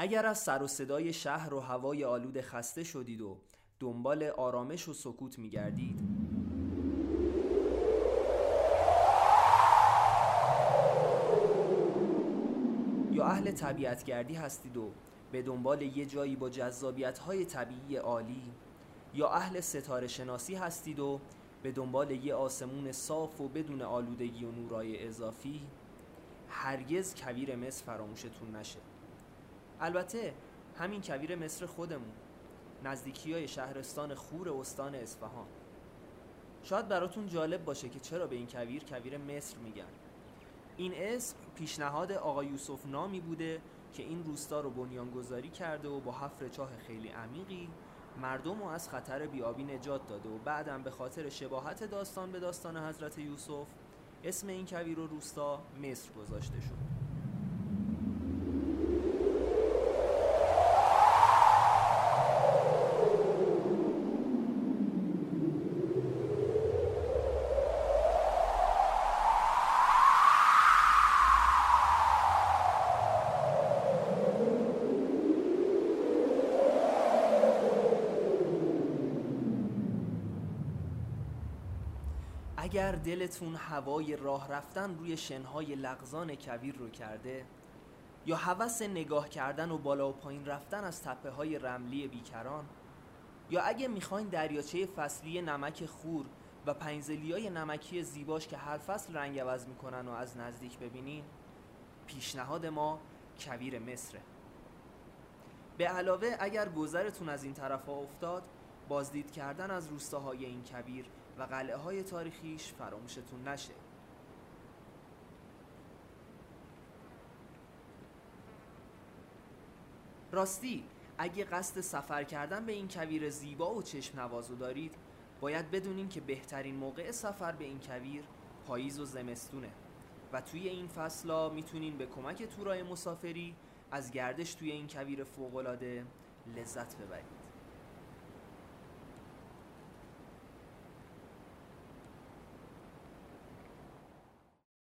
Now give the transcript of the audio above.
اگر از سر و صدای شهر و هوای آلوده خسته شدید و دنبال آرامش و سکوت می‌گردید، یا اهل طبیعتگردی هستید و به دنبال یه جایی با جذابیت‌های طبیعی عالی، یا اهل ستاره شناسی هستید و به دنبال یه آسمون صاف و بدون آلودگی و نورای اضافی، هرگز کویر مصر فراموشتون نشه. البته همین کویر مصر خودمون، نزدیکی‌های شهرستان خور استان اصفهان. شاید براتون جالب باشه که چرا به این کویر کویر مصر میگن. این اسم پیشنهاد آقای یوسف نامی بوده که این روستا رو بنیانگذاری کرده و با حفر چاه خیلی عمیقی مردم رو از خطر بیابی نجات داده و بعدم به خاطر شباهت داستان به داستان حضرت یوسف اسم این کویر و روستا مصر گذاشته شد. اگر دلتون هوای راه رفتن روی شنهای لغزان کویر رو کرده، یا هوس نگاه کردن و بالا و پایین رفتن از تپه‌های رملی بیکران، یا اگه میخواین دریاچه فصلی نمک خور و پنزلیای نمکی زیباش که هر فصل رنگ عوض میکنن و از نزدیک ببینین، پیشنهاد ما کویر مصره. به علاوه اگر گذرتون از این طرفا افتاد، بازدید کردن از روستاهای این کویر و قلعه‌های تاریخیش فراموشتون نشه. راستی اگه قصد سفر کردن به این کویر زیبا و چشم نوازو دارید، باید بدونین که بهترین موقع سفر به این کویر پاییز و زمستونه و توی این فصل‌ها میتونین به کمک تورای مسافری از گردش توی این کویر فوق‌العاده لذت ببرید.